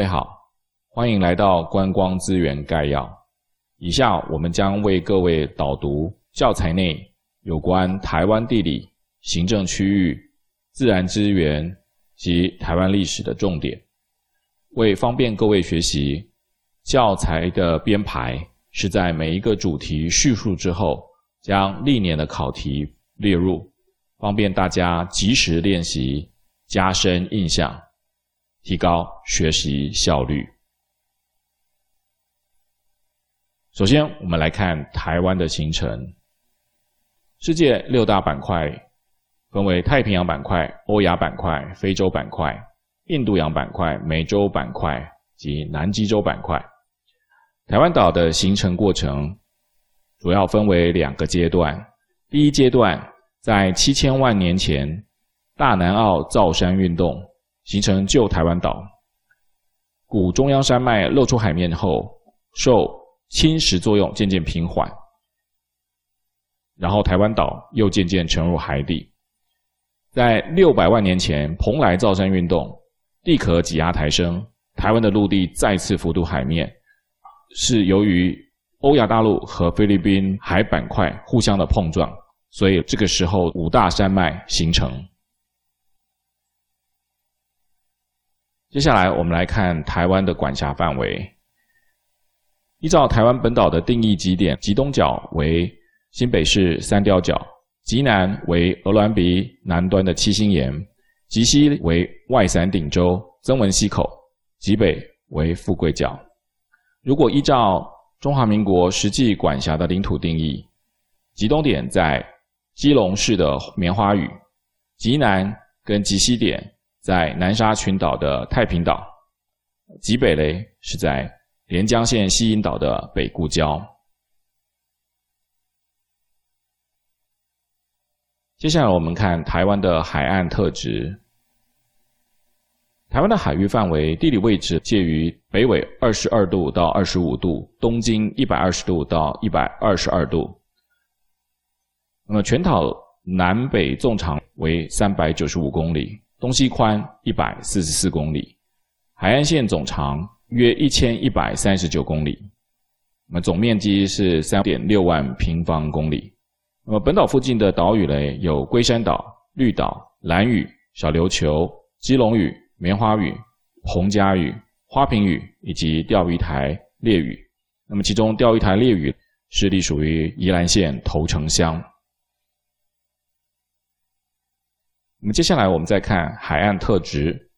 位好，欢迎来到观光资源概要。以下我们将为各位导读教材内有关台湾地理、行政区域、自然资源及台湾历史的重点。为方便各位学习，教材的编排是在每一个主题叙述之后，将历年的考题列入，方便大家及时练习，加深印象，提高学习效率。首先，我们来看台湾的形成。世界六大板块分为太平洋板块、欧亚板块、非洲板块、印度洋板块、美洲板块及南极洲板块。台湾岛的形成过程主要分为两个阶段。第一阶段，在7000万年前，大南澳造山运动形成旧台湾岛。古中央山脉露出海面后，受侵蚀作用渐渐平缓，然后台湾岛又渐渐沉入海底。在600万年前，蓬莱造山运动，地壳挤压抬升，台湾的陆地再次浮出海面，是由于欧亚大陆和菲律宾海板块互相的碰撞，所以这个时候五大山脉形成。接下来我们来看台湾的管辖范围。依照台湾本岛的定义极点，极东角为新北市三貂角，极南为鹅銮鼻南端的七星岩，极西为外伞顶洲、曾文溪口，极北为富贵角。如果依照中华民国实际管辖的领土定义，极东点在基隆市的棉花屿，极南跟极西点在南沙群岛的太平岛，极北雷是在连江县西引岛的北固礁。接下来我们看台湾的海岸特质。台湾的海域范围地理位置介于北纬22度到25度，东经120度到122度。那么全岛南北纵长为395公里，东西宽144公里，海岸线总长约1139公里，那么总面积是 3.6 万平方公里。那么本岛附近的岛屿嘞，有龟山岛、绿岛、兰屿、小琉球、基隆屿、棉花屿、洪家屿、花瓶屿以及钓鱼台列屿。那么其中钓鱼台列屿是隶属于宜兰县头城乡。那么接下来我们再看海岸特质。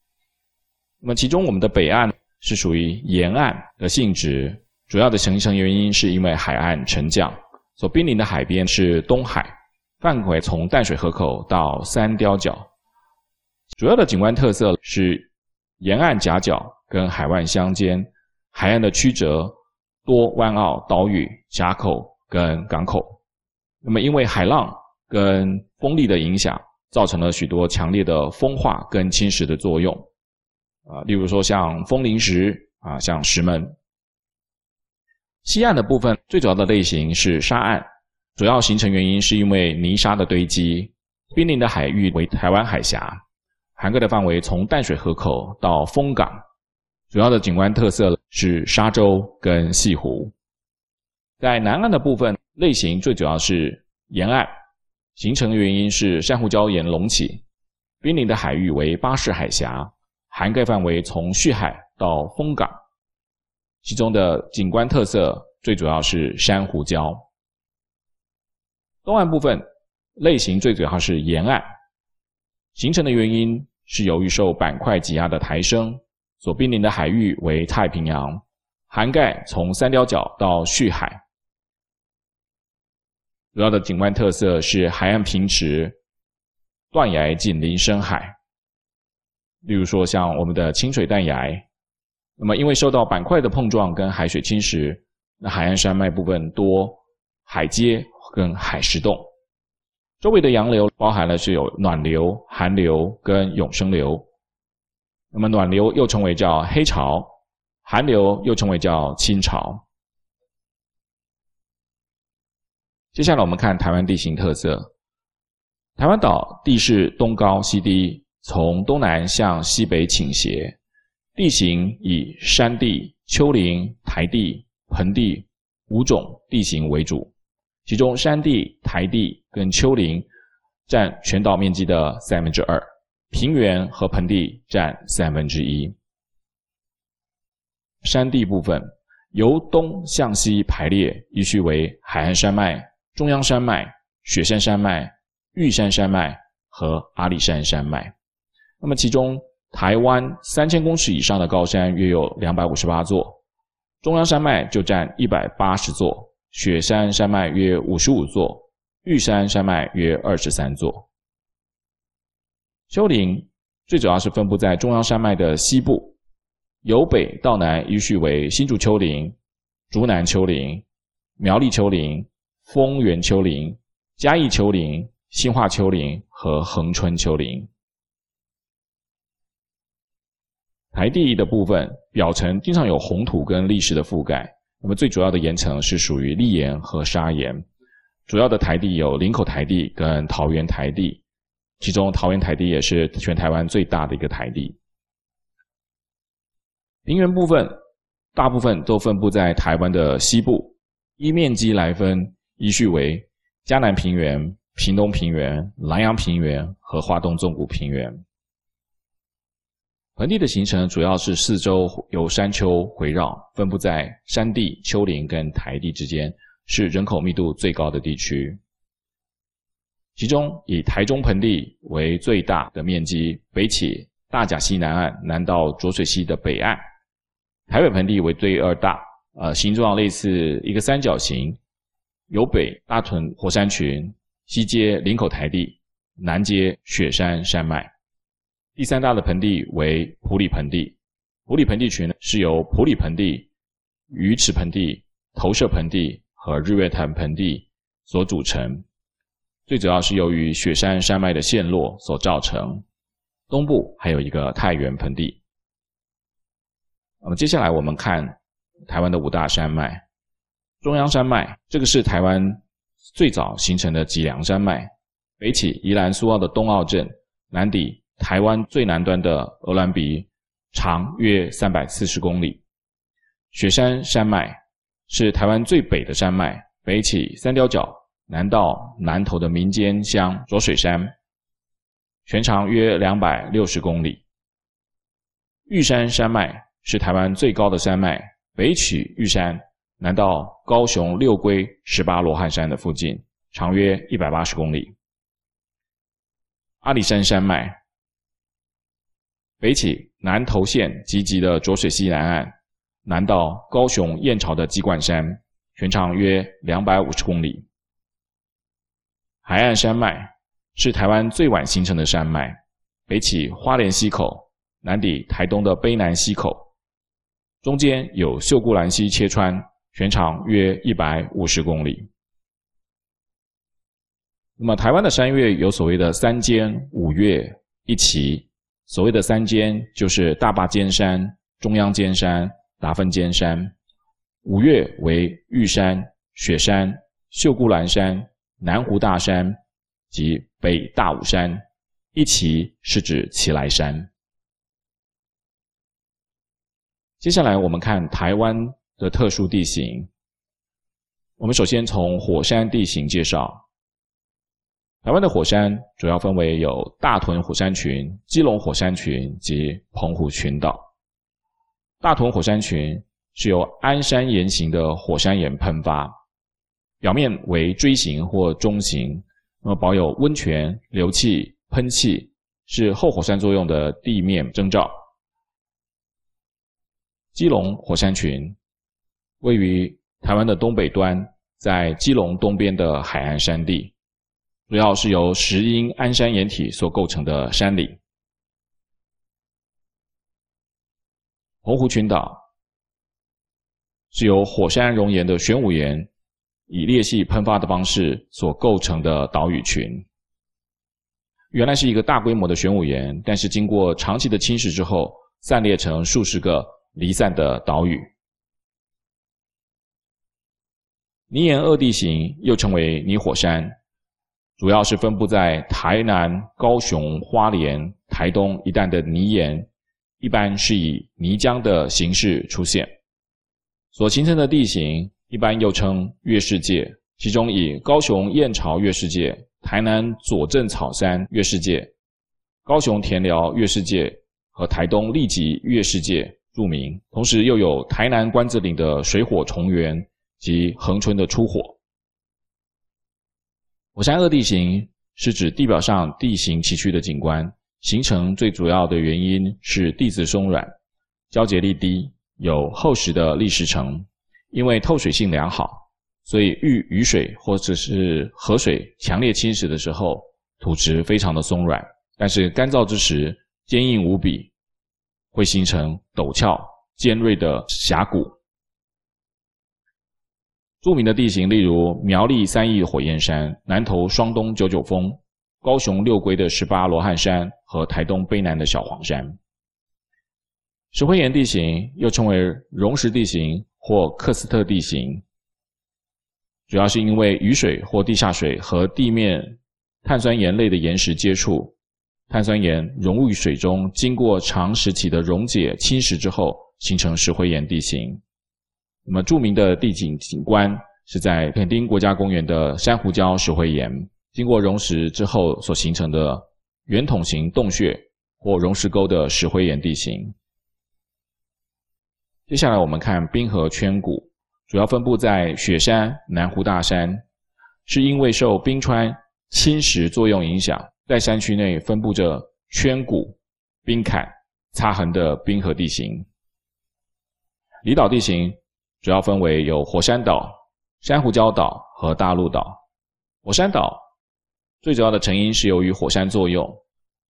那么其中我们的北岸是属于沿岸的性质，主要的形成原因是因为海岸沉降，所濒临的海边是东海，范围从淡水河口到三貂角。主要的景观特色是沿岸夹角跟海湾相间，海岸的曲折多湾澳、岛屿、峡口跟港口。那么因为海浪跟风力的影响，造成了许多强烈的风化跟侵蚀的作用。例如说像风林石像石门。西岸的部分最主要的类型是沙岸，主要形成原因是因为泥沙的堆积，濒临的海域为台湾海峡，涵盖的范围从淡水河口到丰港，主要的景观特色是沙洲跟潟湖。在南岸的部分类型最主要是沿岸，形成原因是珊瑚礁岩隆起，濒临的海域为巴士海峡，涵盖范围从旭海到丰港，其中的景观特色最主要是珊瑚礁。东岸部分类型最主要是沿岸，形成的原因是由于受板块挤压的抬升，所濒临的海域为太平洋，涵盖从三貂角到旭海。主要的景观特色是海岸平直，断崖紧邻深海。例如说像我们的清水断崖，那么因为受到板块的碰撞跟海水侵蚀，那海岸山脉部分多海阶跟海蚀洞，周围的洋流包含了是有暖流、寒流跟永生流。那么暖流又称为叫黑潮，寒流又称为叫清潮。接下来我们看台湾地形特色。台湾岛地势东高西低，从东南向西北倾斜，地形以山地、丘陵、台地、盆地5种地形为主，其中山地、台地跟丘陵占全岛面积的2/3，平原和盆地占1/3。山地部分由东向西排列，依序为海岸山脉、中央山脉、雪山山脉、玉山山脉和阿里山山脉。那么其中台湾3000公尺以上的高山约有258座，中央山脉就占180座，雪山山脉约55座，玉山山脉约23座。丘陵最主要是分布在中央山脉的西部，由北到南依序为新竹丘陵、竹南丘陵、苗栗丘陵、丰原丘陵、嘉义丘陵、新化丘陵和恒春丘陵。台地的部分表层经常有红土跟砾石的覆盖，那么最主要的岩层是属于砾岩和砂岩。主要的台地有林口台地跟桃园台地，其中桃园台地也是全台湾最大的一个台地。平原部分大部分都分布在台湾的西部，依面积来分依序为嘉南平原、屏东平原、南洋平原和花东纵谷平原。盆地的形成主要是四周由山丘回绕，分布在山地、丘陵跟台地之间，是人口密度最高的地区。其中以台中盆地为最大的面积，北起大甲溪南岸，南到浊水溪的北岸。台北盆地为第二大，形状类似一个三角形，由北大屯火山群，西接林口台地，南接雪山山脉。第三大的盆地为埔里盆地，埔里盆地群是由埔里盆地、鱼池盆地、投射盆地和日月潭盆地所组成，最主要是由于雪山山脉的陷落所造成。东部还有一个太原盆地。那么接下来我们看台湾的5大山脉。中央山脉，这个是台湾最早形成的脊梁山脉，北起宜兰苏澳的东澳镇，南抵台湾最南端的鹅銮鼻，长约340公里。雪山山脉是台湾最北的山脉，北起三貂角，南到南投的民间乡浊水山，全长约260公里。玉山山脉是台湾最高的山脉，北起玉山，南到高雄六龟18罗汉山的附近，长约180公里。阿里山山脉北起南投县集集的浊水溪南岸，南到高雄燕巢的鸡冠山，全长约250公里。海岸山脉是台湾最晚形成的山脉，北起花莲溪口，南抵台东的卑南溪口，中间有秀姑峦溪切穿，全长约150公里。那么台湾的山岳有所谓的3尖、5岳、1奇。所谓的3尖就是大霸尖山、中央尖山、达芬尖山；5岳为玉山、雪山、秀姑峦山、南湖大山及北大武山；1奇是指奇莱山。接下来我们看台湾的特殊地形。我们首先从火山地形介绍。台湾的火山主要分为有大屯火山群、基隆火山群及澎湖群岛。大屯火山群是由安山岩型的火山岩喷发，表面为锥形或钟形，那么保有温泉、流气、喷气，是后火山作用的地面征兆。基隆火山群位于台湾的东北端，在基隆东边的海岸山地，主要是由石英安山岩体所构成的山岭。澎湖群岛是由火山熔岩的玄武岩以裂隙喷发的方式所构成的岛屿群。原来是一个大规模的玄武岩，但是经过长期的侵蚀之后，散裂成数十个离散的岛屿。泥岩二地形又称为泥火山，主要是分布在台南、高雄、花莲、台东一带的泥岩，一般是以泥浆的形式出现。所形成的地形一般又称月世界，其中以高雄燕巢月世界、台南左镇草山月世界、高雄田寮月世界和台东立即月世界著名，同时又有台南关子岭的水火重圆及恒春的出火。火山恶地形是指地表上地形崎岖的景观，形成最主要的原因是地质松软，胶结力低，有厚实的砾石层，因为透水性良好，所以遇雨水或者是河水强烈侵蚀的时候，土质非常的松软，但是干燥之时坚硬无比，会形成陡峭尖锐的峡谷。著名的地形例如苗栗3义火焰山、南投双东99峰、高雄六龟的18罗汉山和台东卑南的小黄山。石灰岩地形又称为溶蚀地形或克斯特地形，主要是因为雨水或地下水和地面碳酸盐类的岩石接触，碳酸盐溶入水中，经过长时期的溶解侵蚀之后，形成石灰岩地形。那么著名的地景景观是在墾丁国家公园的珊瑚礁石灰岩，经过溶蚀之后所形成的圆筒形洞穴或溶蚀沟的石灰岩地形。接下来我们看冰河圈谷，主要分布在雪山、南湖大山，是因为受冰川侵蚀作用影响，在山区内分布着圈谷、冰坎、擦痕的冰河地形。离岛地形主要分为有火山岛、珊瑚礁岛和大陆岛。火山岛最主要的成因是由于火山作用，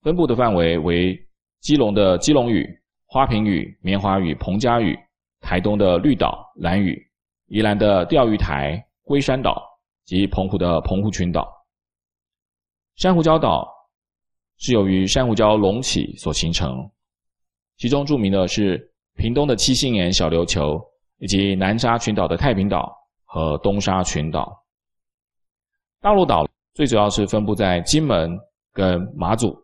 分布的范围为基隆的基隆屿、花瓶屿、棉花屿、彭佳屿、台东的绿岛、兰屿、宜兰的钓鱼台、龟山岛及澎湖的澎湖群岛。珊瑚礁岛是由于珊瑚礁隆起所形成，其中著名的是屏东的七星岩小琉球，以及南沙群岛的太平岛和东沙群岛。大陆岛最主要是分布在金门跟马祖，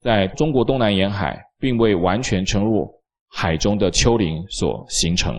在中国东南沿海并未完全沉入海中的丘陵所形成。